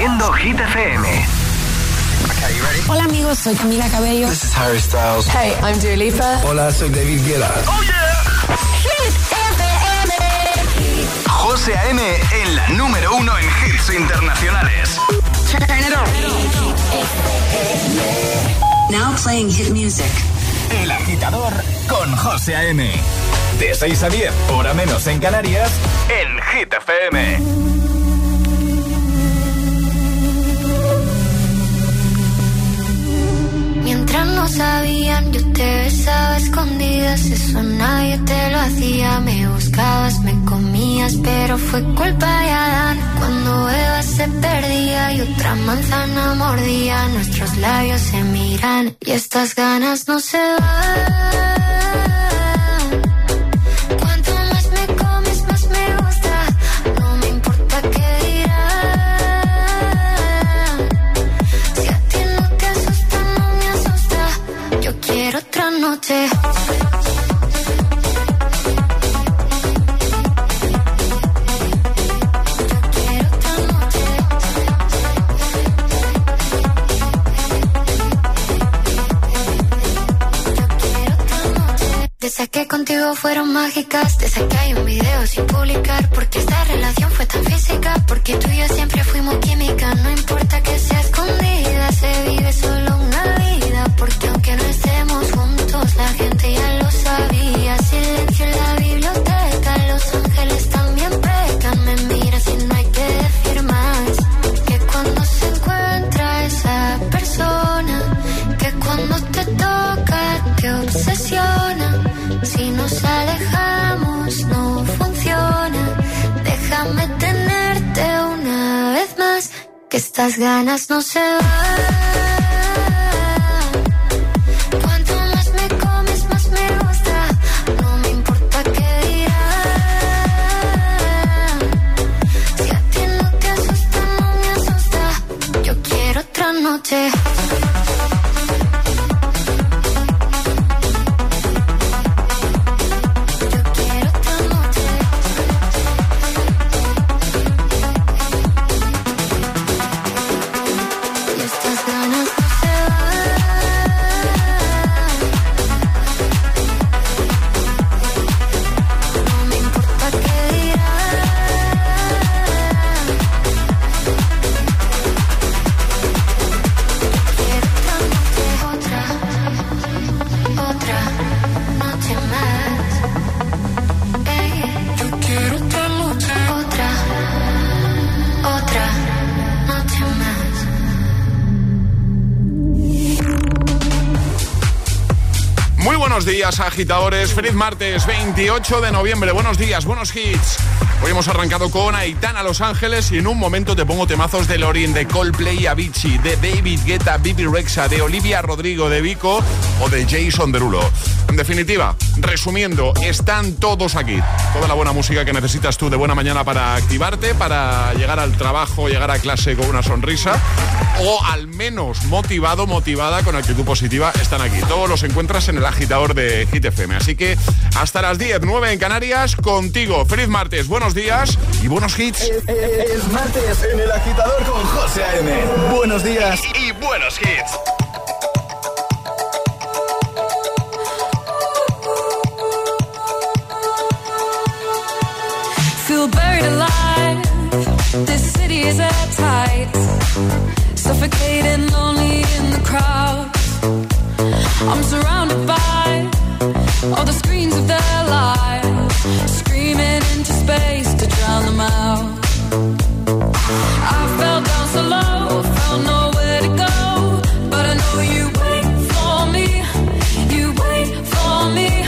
Produciendo Hit FM. Okay, you ready? Hola amigos, soy Camila Cabello. This is Harry Styles. Hey, I'm Dua Lipa. Hola, soy David Guetta. Oh yeah. Hit FM. José AM en la número 1 en hits internacionales. Turn it on. Now playing hit music. El agitador con José AM. De 6 a 10, hora menos en Canarias, en Hit FM. No sabían, yo te besaba escondidas, eso nadie te lo hacía. Me buscabas, me comías, pero fue culpa de Adán. Cuando Eva se perdía y otra manzana mordía, nuestros labios se miran y estas ganas no se van. Noche. Desde que contigo fueron mágicas, desde que hay un video sin publicar, porque esta relación fue tan física, porque tú y yo siempre fuimos química. No importa que sea escondida, se vive solo una vida, porque aunque no estemos juntos, la gente ya lo sabía. Silencio en la biblioteca, los ángeles también pecan. Me miras y no hay que decir más, que cuando se encuentra esa persona, que cuando te toca te obsesiona. Si nos alejamos no funciona, déjame tenerte una vez más, que estas ganas no se van. Cuanto más me comes más me gusta, no me importa qué dirán. Si a ti no te asusta, no me asusta, yo quiero otra noche. Agitadores, feliz martes 28 de noviembre, buenos días, buenos hits. Hoy hemos arrancado con Aitana, Los Ángeles, y en un momento te pongo temazos de Lorin, de Coldplay, Avicii, de David Guetta, Bebe Rexha, de Olivia Rodrigo, de Vico o de Jason Derulo. En definitiva, resumiendo, están todos aquí. Toda la buena música que necesitas tú de buena mañana para activarte, para llegar al trabajo, llegar a clase con una sonrisa, o al menos motivado, motivada, con actitud positiva, están aquí. Todos los encuentras en el agitador de Hit FM. Así que hasta las 10, 9 en Canarias, contigo. Feliz martes, buenos días y buenos hits. Es martes en el agitador con José A.M. Buenos días y buenos hits. Buried alive, this city is at tides, suffocating, lonely in the crowd. I'm surrounded by all the screens of their lives, screaming into space to drown them out. I fell down so low, found nowhere to go, but I know you wait for me, you wait for me,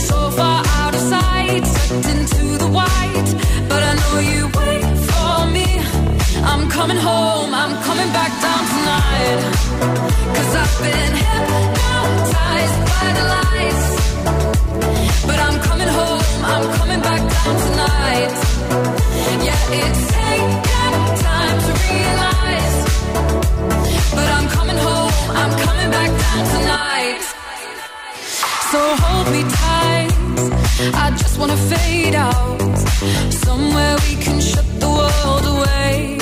so far out of sight, sucked into the wild. But I know you wait for me. I'm coming home, I'm coming back down tonight. 'Cause I've been hypnotized by the lights. But I'm coming home, I'm coming back down tonight. Yeah, it's taken time to realize. But I'm coming home, I'm coming back down tonight. So hold me tight, I just wanna fade out, somewhere we can shut the world away.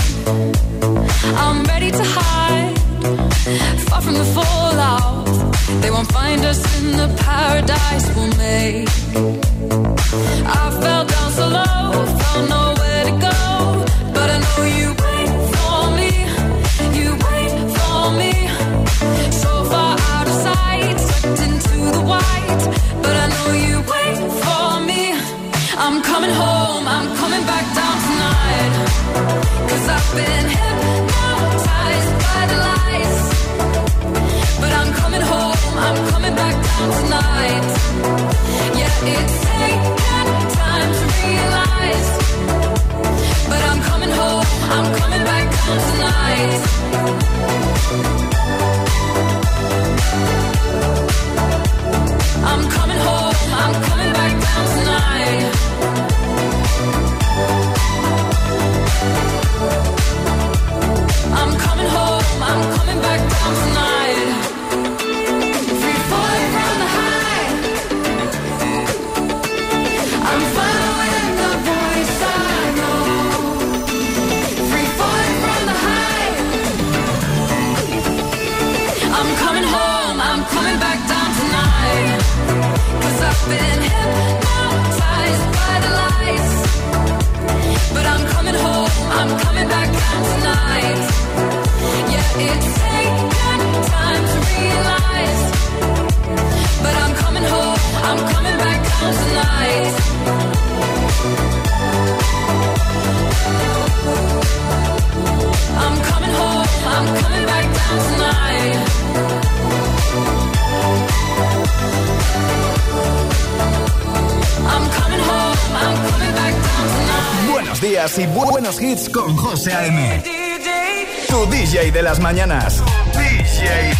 Y buenos hits con José AM, tu DJ de las mañanas. Tu DJ.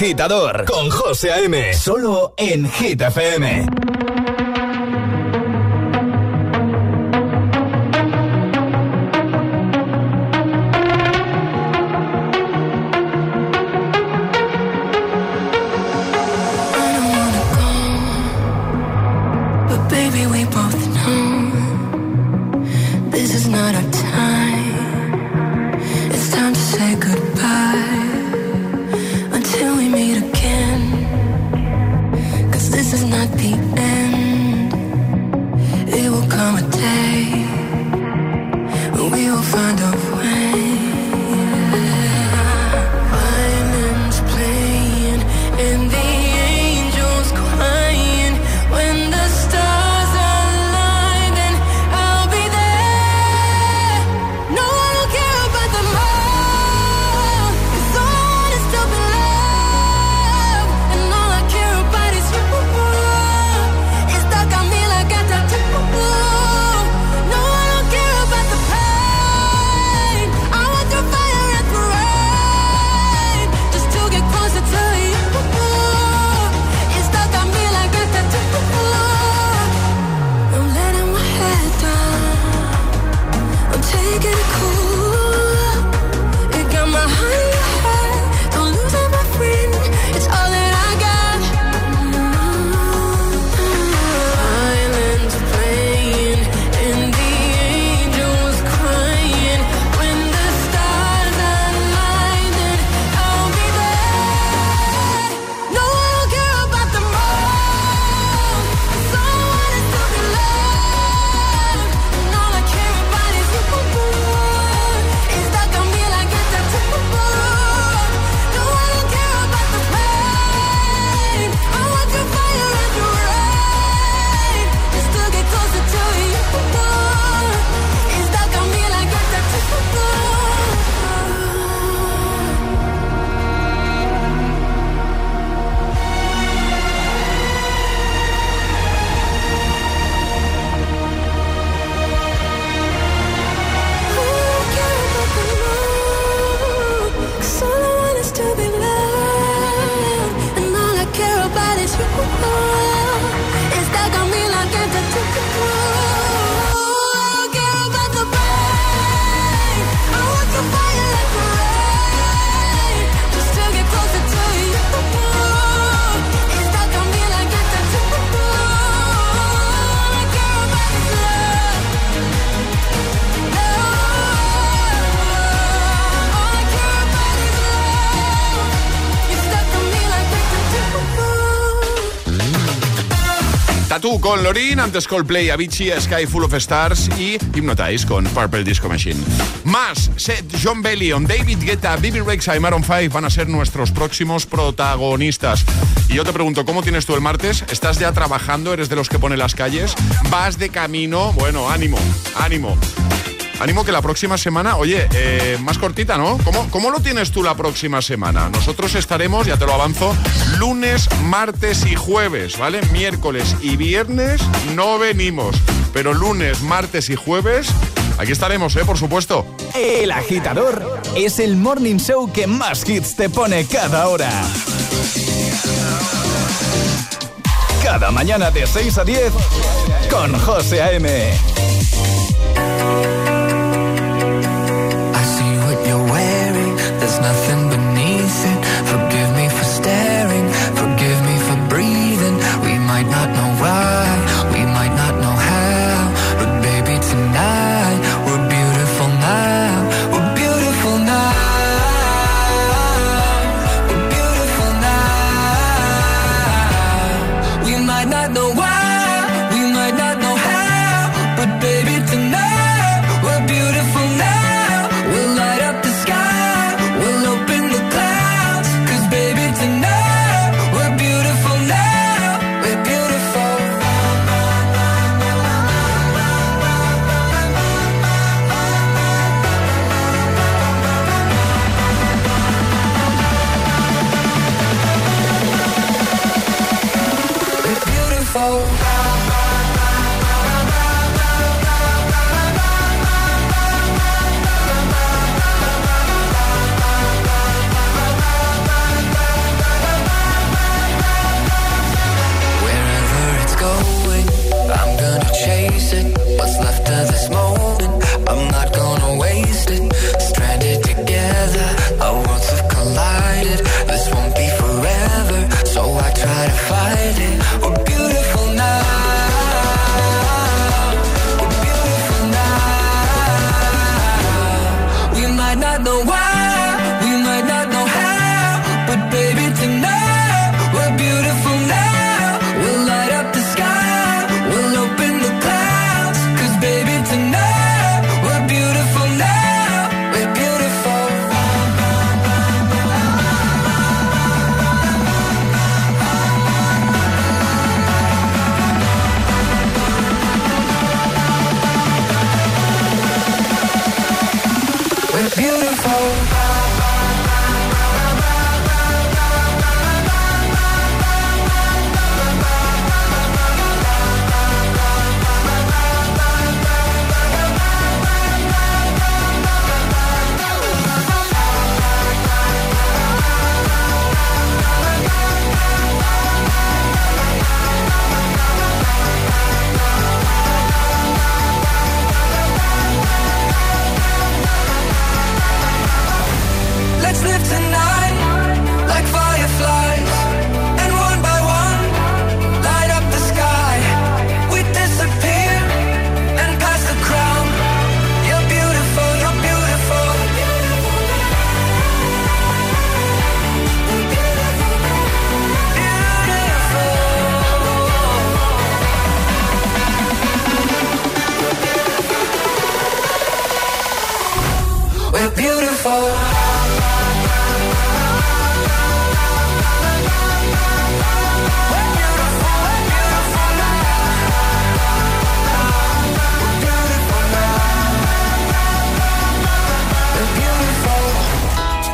agitador con José AM, solo en Hit FM. Tú con Lorin, antes Coldplay, Avicii, Sky Full of Stars y Hypnotize con Purple Disco Machine. Más, Seth, John Bellion, David Guetta, Bebe Rexha y Maroon 5 van a ser nuestros próximos protagonistas. Y yo te pregunto, ¿cómo tienes tú el martes? ¿Estás ya trabajando? ¿Eres de los que pone las calles? ¿Vas de camino? Bueno, ánimo, ánimo. Ánimo que la próxima semana, oye, más cortita, ¿no? ¿Cómo lo tienes tú la próxima semana? Nosotros estaremos, ya te lo avanzo, lunes, martes y jueves, ¿vale? Miércoles y viernes no venimos, pero lunes, martes y jueves aquí estaremos, por supuesto. El agitador es el morning show que más hits te pone cada hora. Cada mañana de 6 a 10 con José A.M. Nothing beneath it. Forgive me for staring. Forgive me for breathing. We might not know why. We might not know how. But baby, tonight we're beautiful now. We're beautiful now. We're beautiful now. We might not know why. We might not know how. But baby, tonight we're beautiful now. We'll light up the sky.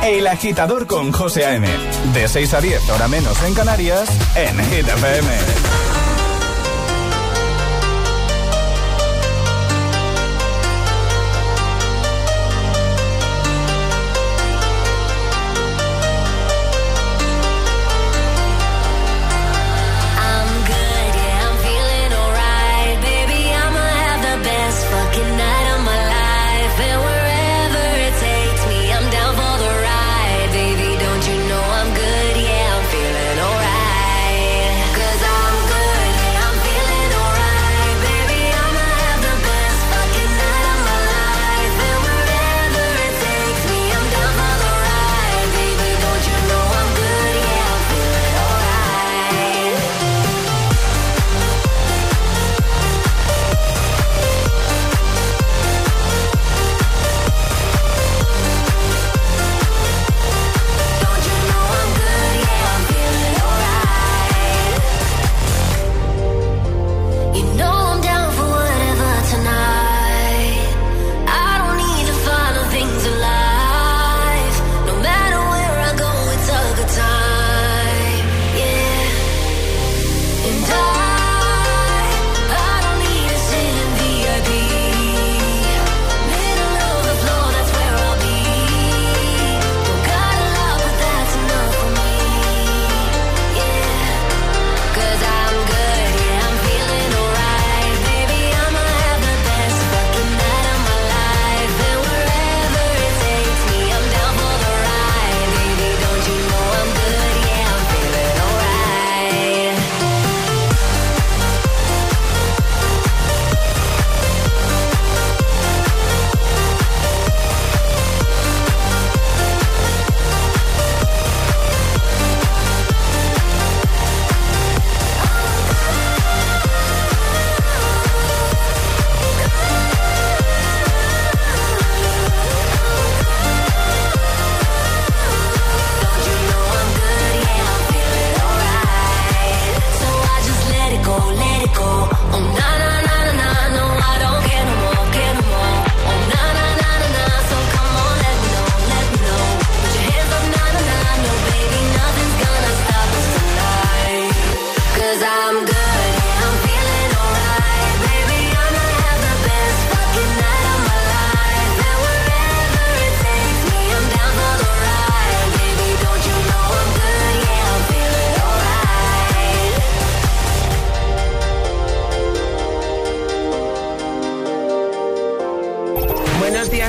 El agitador con José AM. De 6 a 10, hora menos en Canarias, en Hit FM.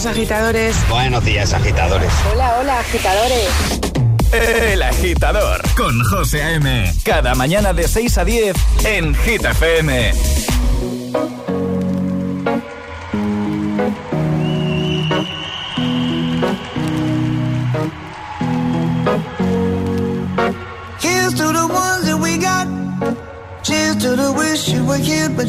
Agitadores. Buenos días, agitadores. Hola, hola, agitadores. El agitador con José AM. Cada mañana de 6 a 10 en Hit FM. Cheers to the ones that we got. Cheers to the wish you were here, but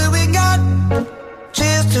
that we got. Cheers to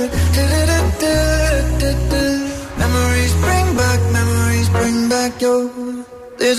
do do do do. Memories bring back your. There's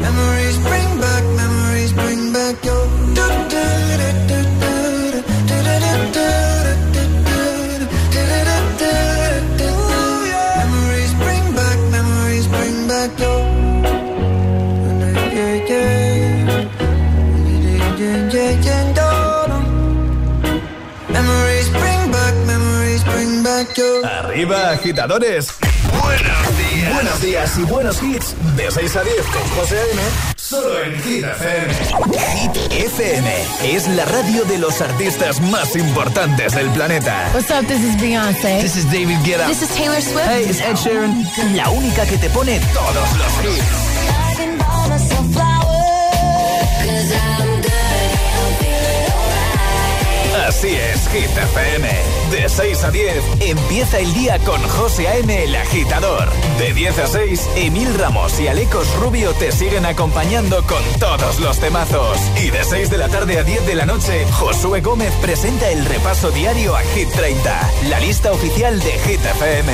Memories bring back your. Yeah, yeah. Arriba, agitadores. Buenos días. Buenos días y buenos hits. De 6 a 10 con José AM. Solo en Hit FM. Hit FM es la radio de los artistas más importantes del planeta. What's up, this is Beyoncé. This is David Guetta. This is Taylor Swift. Hey, it's Ed Sheeran. La única que te pone todos los hits. Así es, Hit FM. De 6 a 10, empieza el día con José A.M. el agitador. De 10 a 6, Emil Ramos y Alecos Rubio te siguen acompañando con todos los temazos. Y de 6 de la tarde a 10 de la noche, Josué Gómez presenta el repaso diario a Hit 30, la lista oficial de Hit FM.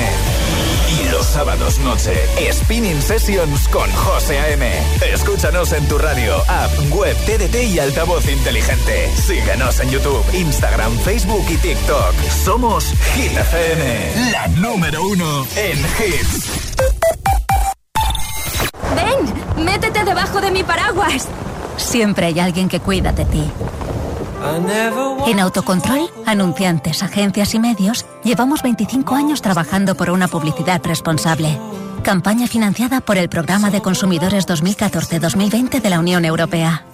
Y los sábados noche, Spinning Sessions con José A.M. Escúchanos en tu radio, app, web, TDT y altavoz inteligente. Síguenos en YouTube, Instagram, Facebook y TikTok. Somos Hit FM, la número 1 en hits. Ven, métete debajo de mi paraguas. Siempre hay alguien que cuida de ti. En Autocontrol, anunciantes, agencias y medios, llevamos 25 años trabajando por una publicidad responsable. Campaña financiada por el Programa de Consumidores 2014-2020 de la Unión Europea.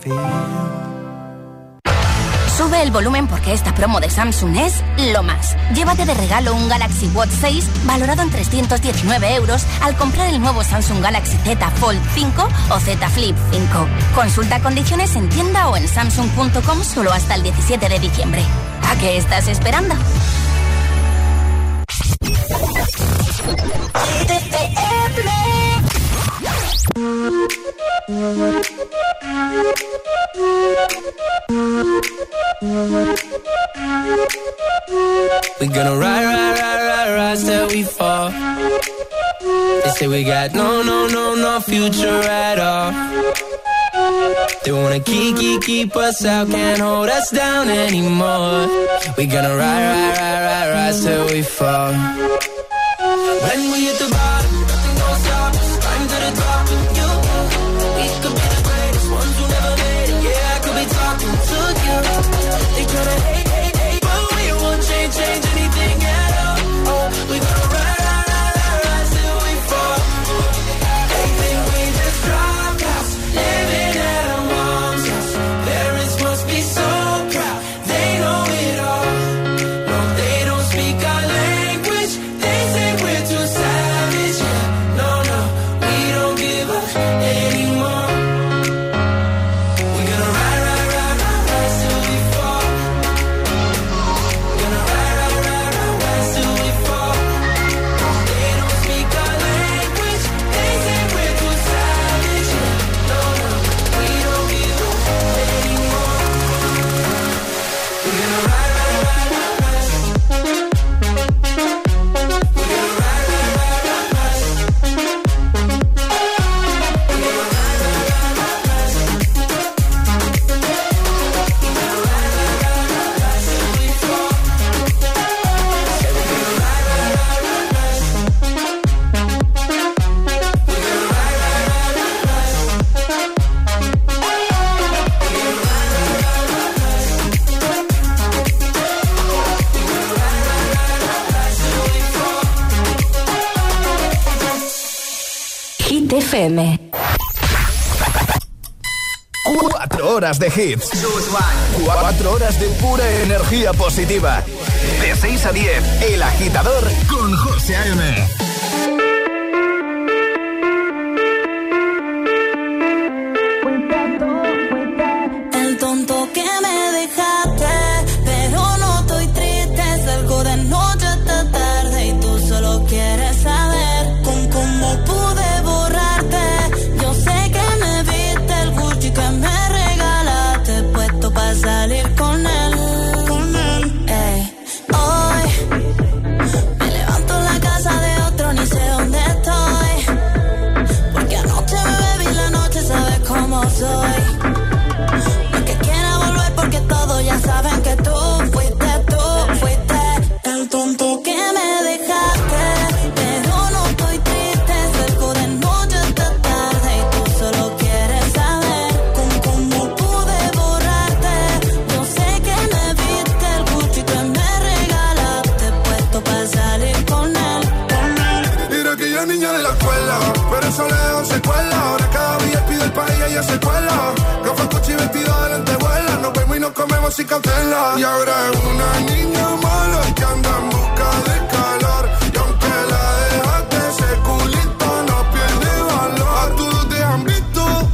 Sube el volumen porque esta promo de Samsung es lo más. Llévate de regalo un Galaxy Watch 6 valorado en 319 euros al comprar el nuevo Samsung Galaxy Z Fold 5 o Z Flip 5. Consulta condiciones en tienda o en samsung.com solo hasta el 17 de diciembre. ¿A qué estás esperando? We're gonna rise till we fall. They say we got no future at all. They wanna keep us out, can't hold us down anymore. We're gonna rise till we fall. When we hit the bottom, nothing gon' stop us. Climb to the top with you. We could be the greatest ones who never made it. Yeah, I could be talking to you. They tryna hate, but we won't change anything at all. Oh, we gonna rise till we fall. They think we just dropped out, living at our mom's house. Parents must be so proud, they know it all. No, they don't speak our language, they say we're too savage. Yeah, no, we don't give up anymore. horas de hits, 4 horas de pura energía positiva. De 6 a 10, El Agitador con José AM. El tonto que me dejaste, pero no estoy triste, salgo de noche hasta tarde y tú solo quieres saber cómo pude borrarte. Yo sé que me viste el Gucci que me regalaste, puesto para salir con él. Se cuela, ropa, coche y vestido de lentejuela. Nos vemos y nos comemos sin cautela. Y ahora es una niña mala que anda en busca de calor. Y aunque la dejaste, ese culito no pierde valor. A todos te han visto.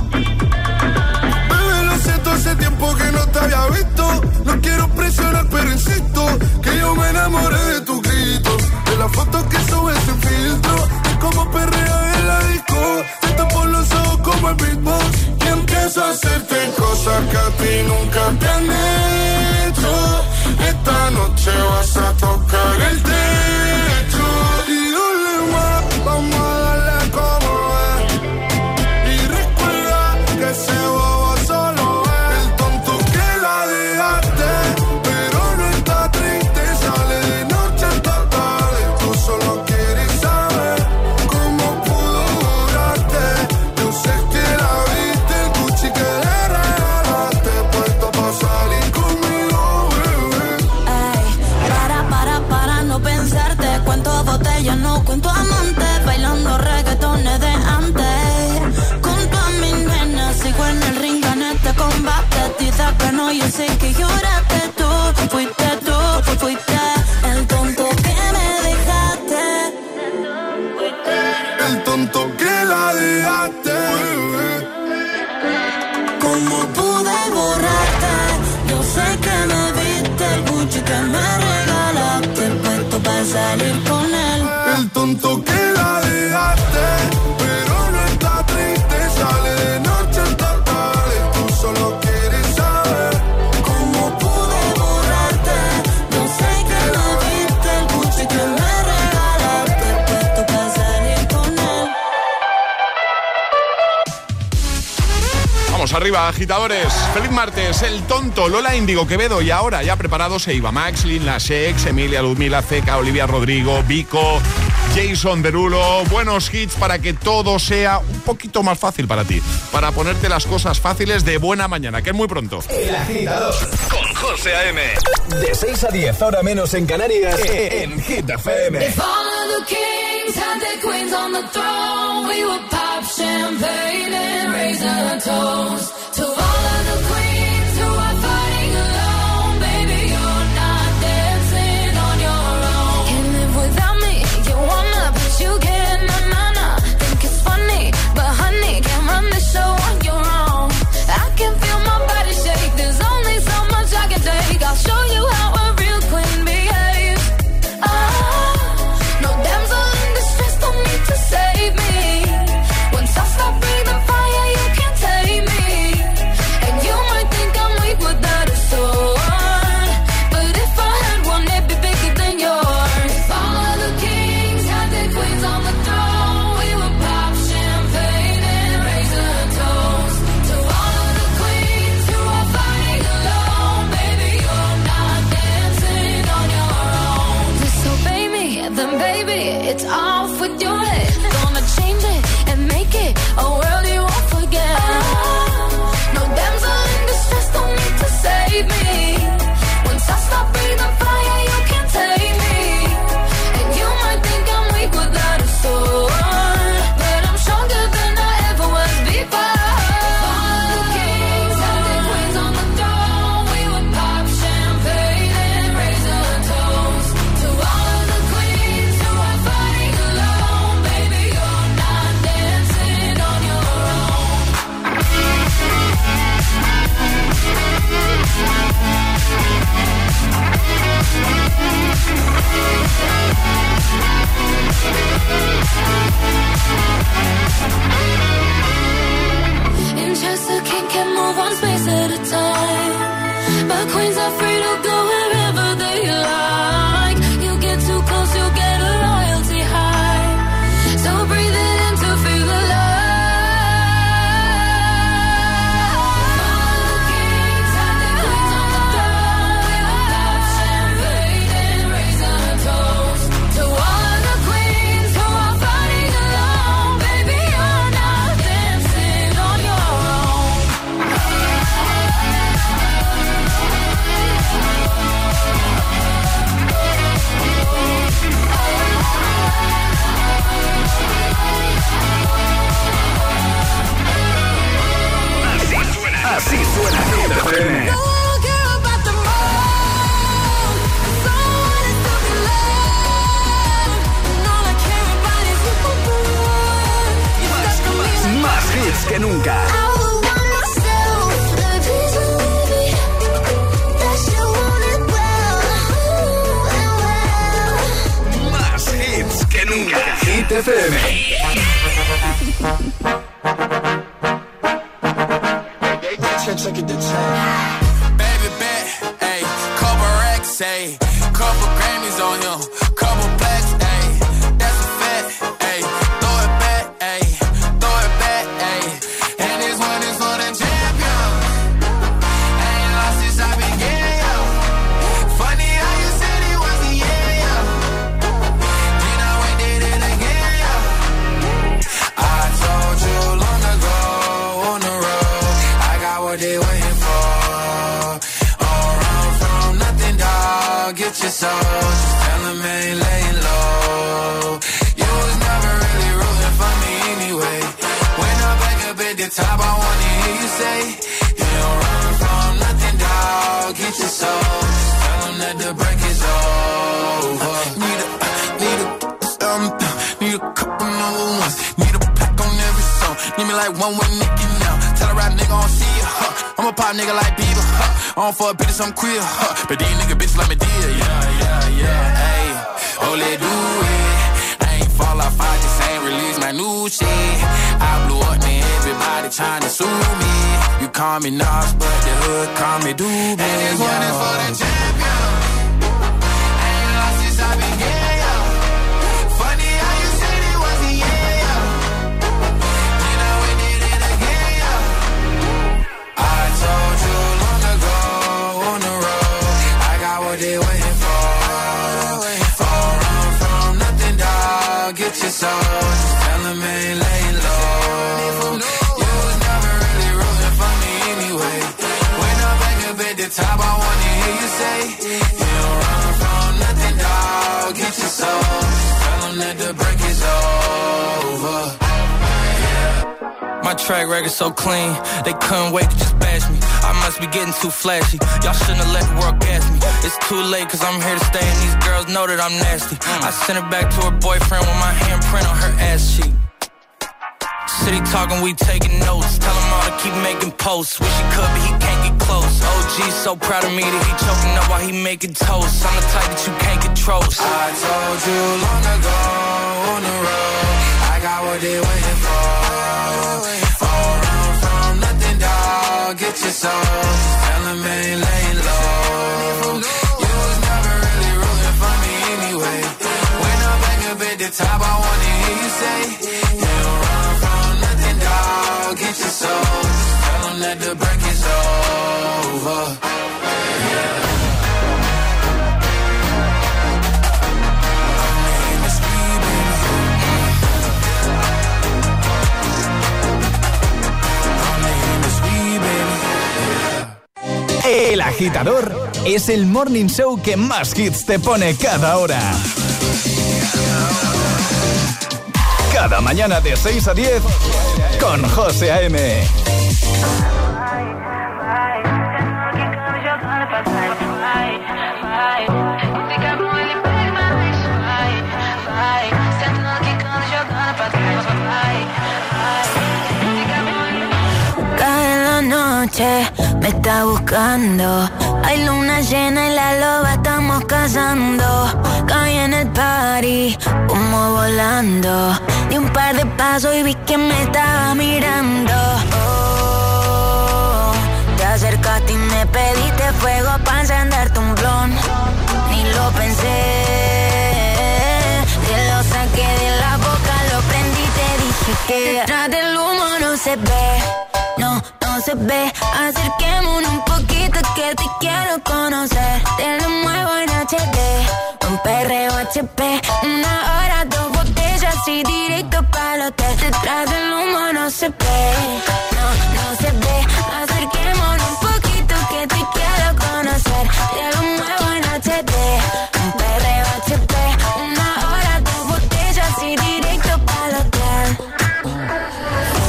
Bebé, lo siento, hace tiempo que no te había visto. No quiero presionar, pero insisto que yo me enamoré de tus gritos, de las fotos que subes sin filtro, de cómo perreas en la disco. Te tapo los ojos como el beatbox. Empiezo a hacerte cosas que a ti nunca te han hecho. Esta noche vas a tocar el techo. Y dale más, vamos a darle como es. Y recuerda que ese bobo solo es el tonto que la dejaste. Pero no está triste, sale de noche hasta tarde. Tú solo quieres saber cómo pudo durarte. Yo sé que la con tu amante, bailando reggaetones de antes. Con todas mis nenas, sigo en el ring en este combate. Dices que no, yo sé que lloraste tú, fuiste el tonto que me dejaste. El tonto que la dejaste. ¿Cómo pude borrarte? Yo sé que me viste el Gucci que me regalaste, puesto para salir con él. El tonto que la dejaste, pero no está triste, sale de noche hasta tarde. Tú solo quieres saber cómo pude borrarte. Yo sé que me viste el Gucci que me regalaste, puesto para salir con él. Vamos arriba, agitadores. Feliz martes. El tonto, Lola Indigo, Quevedo. Y ahora ya preparados se iba Maxlin, La Sex, Emilia, Ludmila, Zeca, Olivia Rodrigo, Vico, Jason Derulo. Buenos hits para que todo sea un poquito más fácil para ti, para ponerte las cosas fáciles de buena mañana, que es muy pronto. El Agitador con José A.M. De 6 a 10, hora menos en Canarias, en Hit FM. If all of the kings had their queens on the throne, we would pop champagne and raise our toast to all of the queens who are fighting alone. Baby, you're not dancing on your own. Can't live without me. You wanna, but you can't, na-na-na. Think it's funny, but honey, can't run the show on your own. I can feel my body shake, there's only so much I can take. I'll show you how a real queen behaves. Oh, no damsel in distress, don't need to save me. Once I stop breathing fire, you can't tame me. And you might think I'm weak without a sword, but if I had one, it'd be bigger than yours. If all of the kings had their queens on the throne, we would pop champagne and raise a toast to all of the queens who are fighting alone. Baby, you're not dancing on your own. Disobey me, then baby, it's off with your head. Gonna change it and make it a world you won't forget. Oh, no damsel in distress, don't need to save me. Once I stop breathing fire, you can't tame me. And you might think I'm weak without a sword, but I'm stronger than I ever was before. All the kings have their queens. que nunca. Más hits que nunca. Hit FM. Baby bet, ayy, couple racks, ayy, couple Grammys on him, couple plaques, ayy, that's a fact, ayy, throw it back, ayy, throw it back, ayy, and this one is for the champion, I ain't lost since I began, yo, funny how you said it was a year, yo, then I went did it again, yo, I told you long ago, on the road, I got what they waiting for, all run from nothing, dog, get your soul, just tell them I ain't laying low, you was never really rooting for me anyway, when I'm back up at the top, I wanna hear you say, you don't run from nothing, dog, get your soul, just tell them that the break is over, need a couple number ones, need a pack on every song, need me like one with Nicky now, tell a rap nigga I don't see ya, huh. I'm a pop nigga like Bieber, huh. I don't fuck bitches, I'm queer, huh. But these nigga bitches like me dear, yeah, yeah, yeah, ayy, oh, let do it, I ain't fall off, I just ain't release my new shit, I blew up, man, everybody tryna sue me, you call me Nas, but the hood call me Doobie, and this one is for the champion, I ain't lost since I began. So just tell them I ain't laying low. You was never really rooting for me anyway. When I'm back up at the top, I wanna hear you say, you don't run from nothing, dog. Get your soul. Just tell them that the break is over. Yeah. My track record's so clean, they couldn't wait to just bash me. I must be getting too flashy. Y'all shouldn't have let the world gas me. It's too late cause I'm here to stay and these girls know that I'm nasty. I sent it back to her boyfriend with my handprint on her ass cheek. City talking, we taking notes. Tell him all to keep making posts. Wish he could, but he can't get close. OG's so proud of me that he choking up while he making toast. I'm the type that you can't control. So. I told you long ago on the road, I got what they waiting for. All around from nothing, dog. Get your soul. Just tell him I ain't laying low. You was never really rooting for me anyway. When I'm back up at the top, I wanna hear you say, you don't run from nothing, dog. Get your soul. Just tell them that the break is over. Yeah. El agitador es el morning show que más hits te pone cada hora. Cada mañana de 6 a 10 con José AM. Cada noche me está buscando. Hay luna llena y la loba estamos cazando. Caí en el party, humo volando. Di un par de pasos y vi que me estaba mirando. Oh, te acercaste y me pediste fuego para encender tu blon. Ni lo pensé, te lo saqué de la boca, lo prendí y te dije que detrás del humo no se ve, no. No se ve, acerquémonos un poquito que te quiero conocer. Te lo muevo en HD, un perreo HP. Una hora, dos botellas y directo para el hotel. Detrás del humo no se ve, no, no se ve. Acerquémonos un poquito que te quiero conocer. Te lo muevo en HD, un perreo HP. Una hora, dos botellas y directo para el hotel.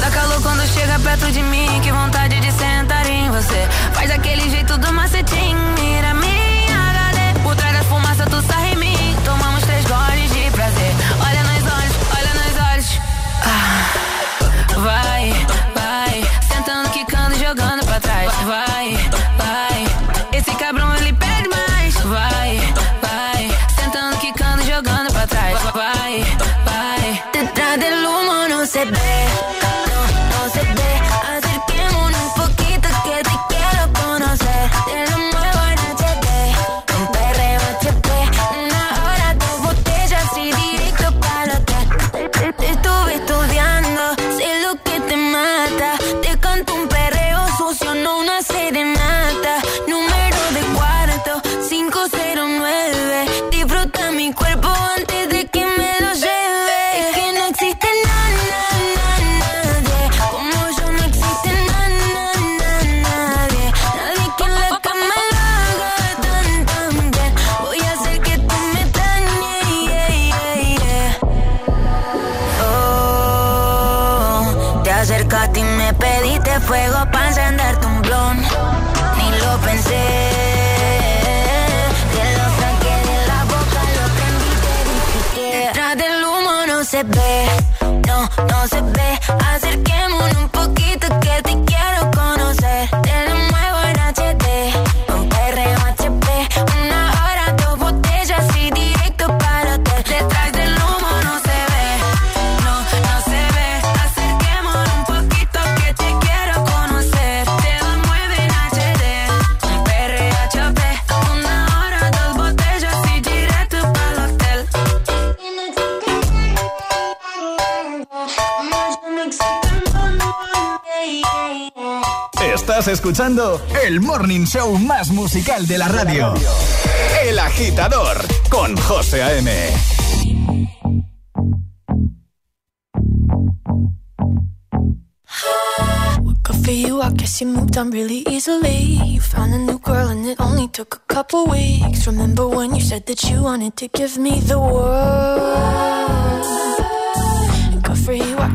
Dá calor quando chega perto de mim. Faz daquele jeito do macetinho, mira minha HD. Por trás da fumaça tu sarra em mim. Tomamos 3 goles de prazer. Olha nos olhos, olha nos olhos. Ah, vai, vai. prenderte fuego pa' encenderte un blon. Ni lo pensé, te lo saqué de la boca, lo prendí, te dije. Detrás del humo no se ve, no, no se ve. Acerquémonos un poquito que te quiero conocer. Te lo muevo en HD, un perreo HP. Una hora, dos botellas y directo para hotel. Detrás del humo no se ve, no, no se ve. Acerquémonos un poquito que te quiero conocer. Te lo muevo en HD, un perreo HP. Una hora, dos botellas y directo para hotel. Estás escuchando el morning show más musical de la radio. El Agitador con José AM. Good for you, I guess you moved on really easily. You found a new girl and it only took a couple weeks. Remember when you said that you wanted to give me the world? For you, I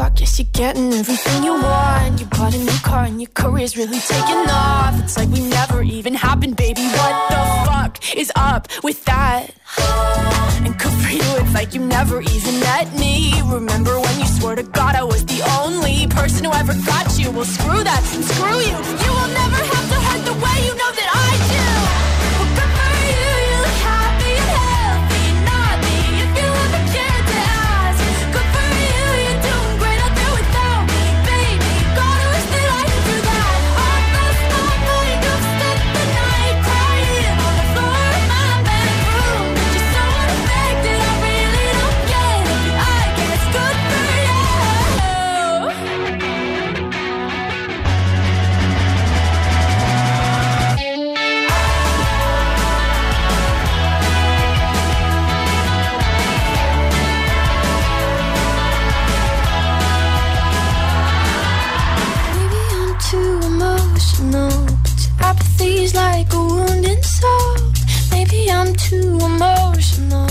I guess you're getting everything you want. You bought a new car and your career's really taking off. It's like we never even happened, baby. What the fuck is up with that? And good for you, it's like you never even met me. Remember when you swore to God I was the only person who ever got you? Well, screw that, screw you. You will never have to hurt the way you know that I do. Well, good for you, you look happy and healthy. Naughty, if you ever cared to ask. Good for you. Apathy's like a wounded soul. Maybe I'm too emotional.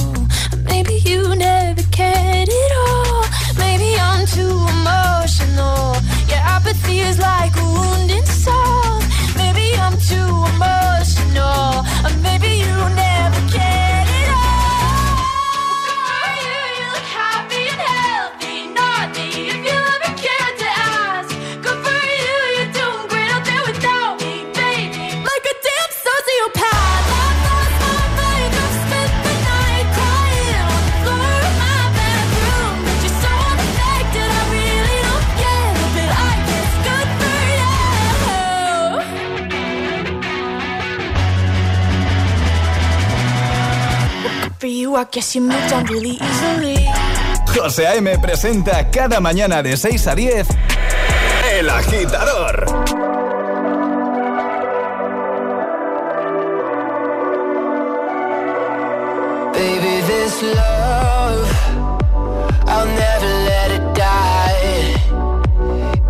Maybe you never cared at all. Maybe I'm too emotional. Your apathy is like a wounded soul. Maybe I'm too emotional. Maybe you never cared at all. You, you look happy and healthy. Naughty, if you ever cared to ask. Good for you, you're doing great out there without me. José AM presenta cada mañana de 6 a 10 El Agitador. Baby, this love, I'll never let it die.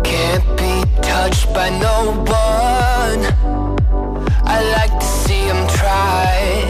Can't be touched by no one. I like to see him try.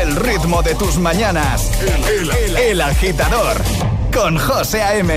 El ritmo de tus mañanas. El agitador con José AM.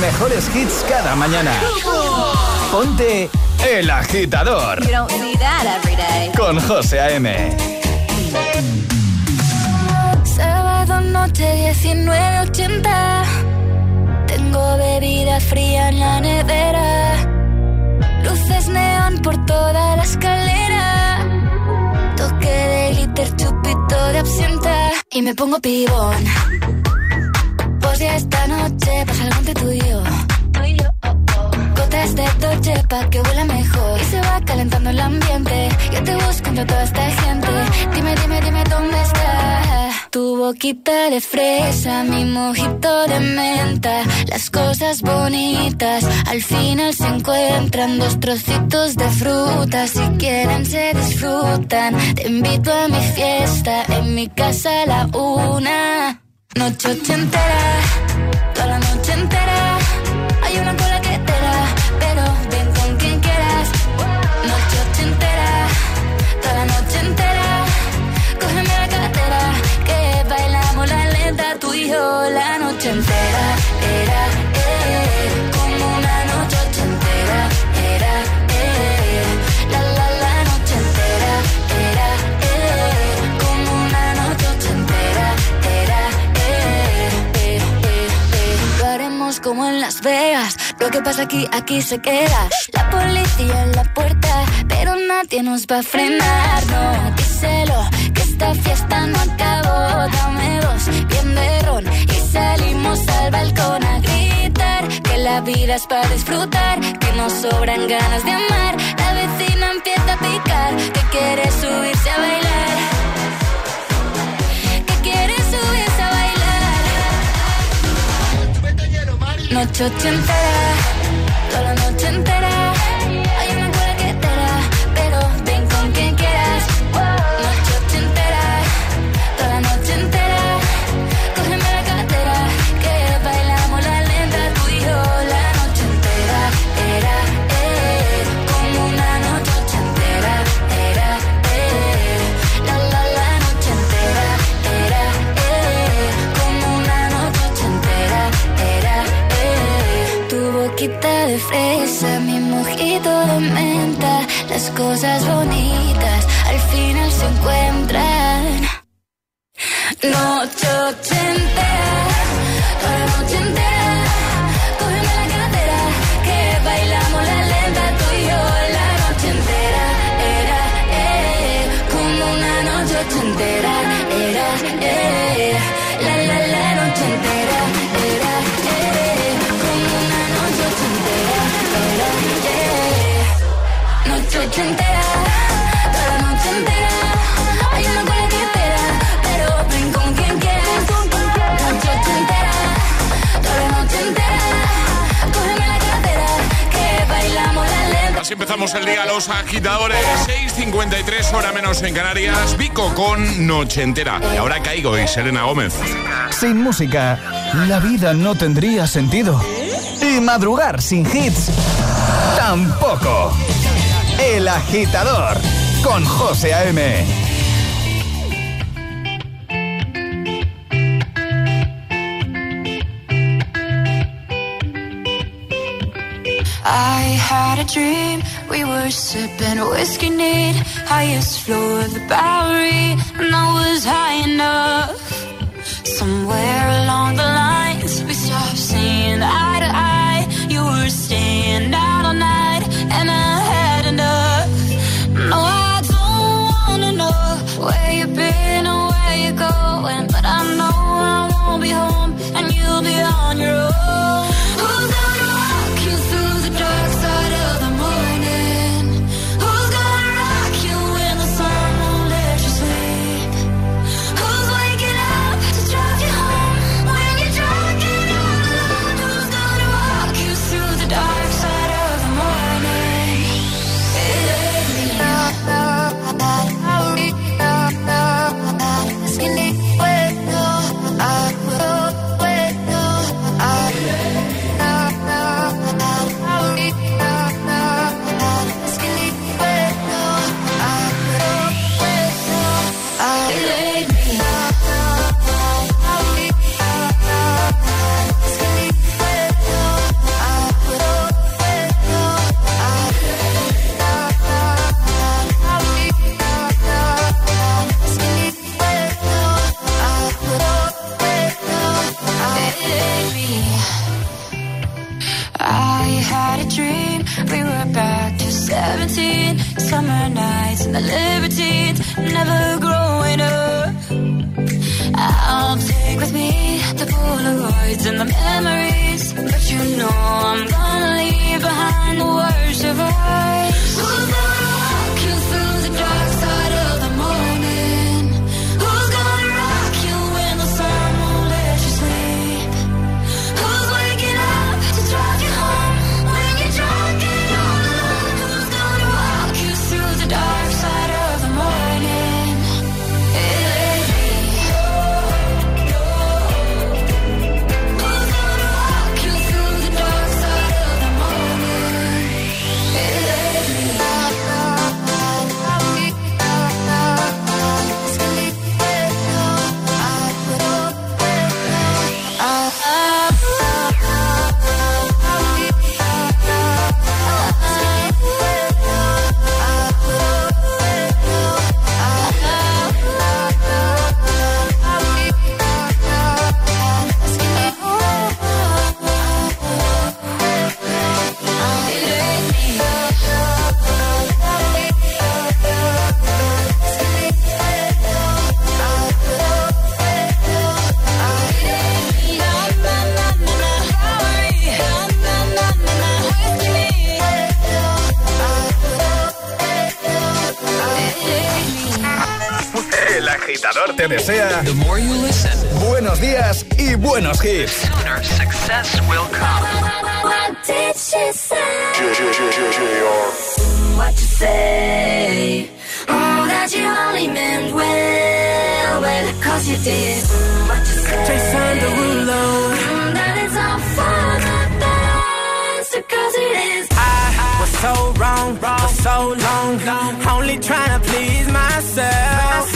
Mejores hits cada mañana. Ponte El Agitador con José AM. Sábado noche 19:80. Tengo bebida fría en la nevera. Luces neón por toda la escalera. Toque de glitter, chupito de absenta. Y me pongo pibón. Pues ya esta noche pasa algo entre tú y yo. Gotas de Dolce pa' que huela mejor. Y se va calentando el ambiente. Yo te busco entre toda esta gente. Dime, dime, dime dónde está. Tu boquita de fresa, mi mojito de menta. Las cosas bonitas al final se encuentran. Dos trocitos de fruta, si quieren se disfrutan. Te invito a mi fiesta, en mi casa a la 1. Noche ochentera, toda la noche entera. Hay una cola que te da, pero ven con quien quieras. Noche ochentera, toda la noche entera. Cógeme la cartera, que bailamos la lenta. Tú y yo la noche entera. Era, como una noche ochentera. Era, la la la noche entera. Era, como una noche ochentera. Era, Lo haremos como en Las Vegas. Lo que pasa aquí, aquí se queda. La policía en la puerta, pero nadie nos va a frenar. No, díselo, que esta fiesta no acabó. Dame dos, bien de ron, y salimos al balcón a gritar. Que la vida es para disfrutar, que nos sobran ganas de amar. La vecina empieza a picar, que quiere subirse a bailar. Que quiere subirse a bailar. Noche ochentera, toda la noche entera. Hay una cola que te da, pero ven con quien quieras. Noche ochentera, toda la noche entera. Cógeme la cartera, que bailamos la lenta. Tú y yo la noche entera. Era, como una noche ochentera. Era, la la la noche entera. Era, como una noche ochentera. Era, tu boquita de fresa, mi mojito de menta. Las cosas bonitas al final se encuentran. Noche ochentera, toda la noche entera. Cógeme la cartera, que bailamos la lenta. Tú y yo la noche entera. Era, como una noche ochentera. Era, la la la noche entera. Era, noche ochentera, toda la noche entera. Hay una cola que espera, pero ven con quien quieras. Noche ochentera, toda la noche entera. Cógeme la cartera, que bailamos la lenta. Así empezamos el día, los agitadores. 6:53, hora menos en Canarias. Vico con Noche Entera. Y ahora caigo y Selena Gómez. Sin música, la vida no tendría sentido. Y madrugar sin hits, tampoco. El Agitador con José AM. I had a dream, we were sipping whiskey neat, highest floor of the Bowery, and I was high enough. Somewhere along the lines, we stopped seeing eye to eye. You were staying out all night, and I had enough. No, I don't wanna know where you've been or where you're going, but I know I won't be home and you'll be on your own. Who's gonna rock you through the dark side of the morning? Who's gonna rock you when the sun won't let you sleep? Who's waking up to drive you home when you're drunk and all alone? Who's gonna rock you through the dark side of rights and the liberties, never growing up. I'll take with me the Polaroids and the memories, but you know I'm gonna leave behind the worst of us. Who's gonna rock you through the dark side of the morning? Who's gonna rock you when the sun won't let you sleep? Who's waking up to drive you home when you're drunk and all alone? Who's gonna rock you through the dark side of the morning? Te desea buenos días y buenos hits. What you say? Oh, that you only meant well, cause you did. What you say? Jason Derulo. That it's all for the best, because it is. I was so wrong for so long, only trying to please myself.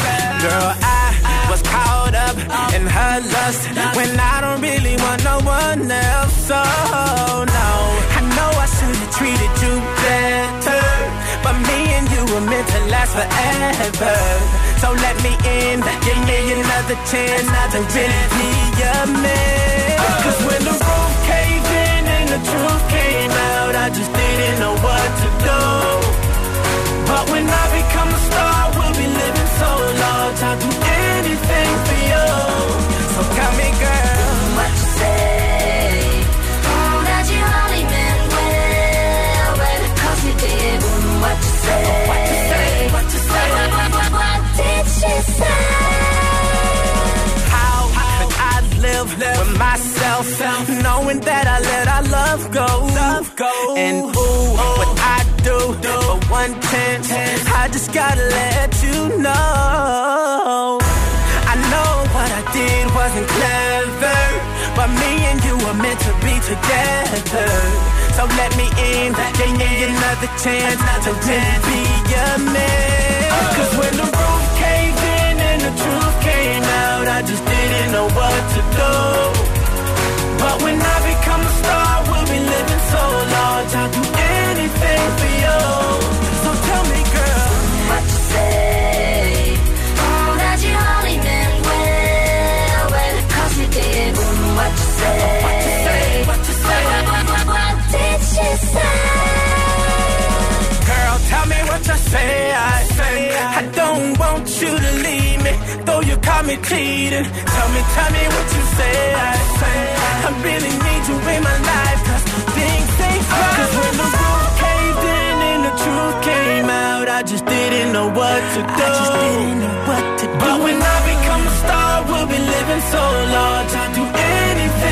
Girl, I was caught up in her lust when I don't really want no one else. So oh, no, I know I should have treated you better, but me and you were meant to last forever. So let me in, give me another chance to really be your man. Cause when the roof caved in and the truth came out, I just didn't know what to do. But when I become a star, we'll be living so large, I'll do anything for you. So tell me, girl, what you say? Oh, that you only meant well, well, cause you did. What you say? Oh, what you say? What you say? What did she say? How could I live with myself, knowing that I let our love go? And ooh, what I do for one chance, I just gotta let you know. I know what I did wasn't clever, but me and you were meant to be together. So let me in, give me another chance to really be your man. Cause when the roof caved in and the truth came out, I just didn't know what to do. But when I become a star, we'll be living so large, I'll do anything for you. So tell me, girl, what you say? Oh, that you only meant well, well, cause you did. What you say? Oh, what you say? What you say? What did she say? Girl, tell me what you say. I don't want you to leave me, though you caught me cheating. Tell me what you say. I really need you in my life, cause things ain't right. Cause when the roof caved in and the truth came out, I just didn't know what to do. But when I become a star, we'll be living so large, I'll do anything.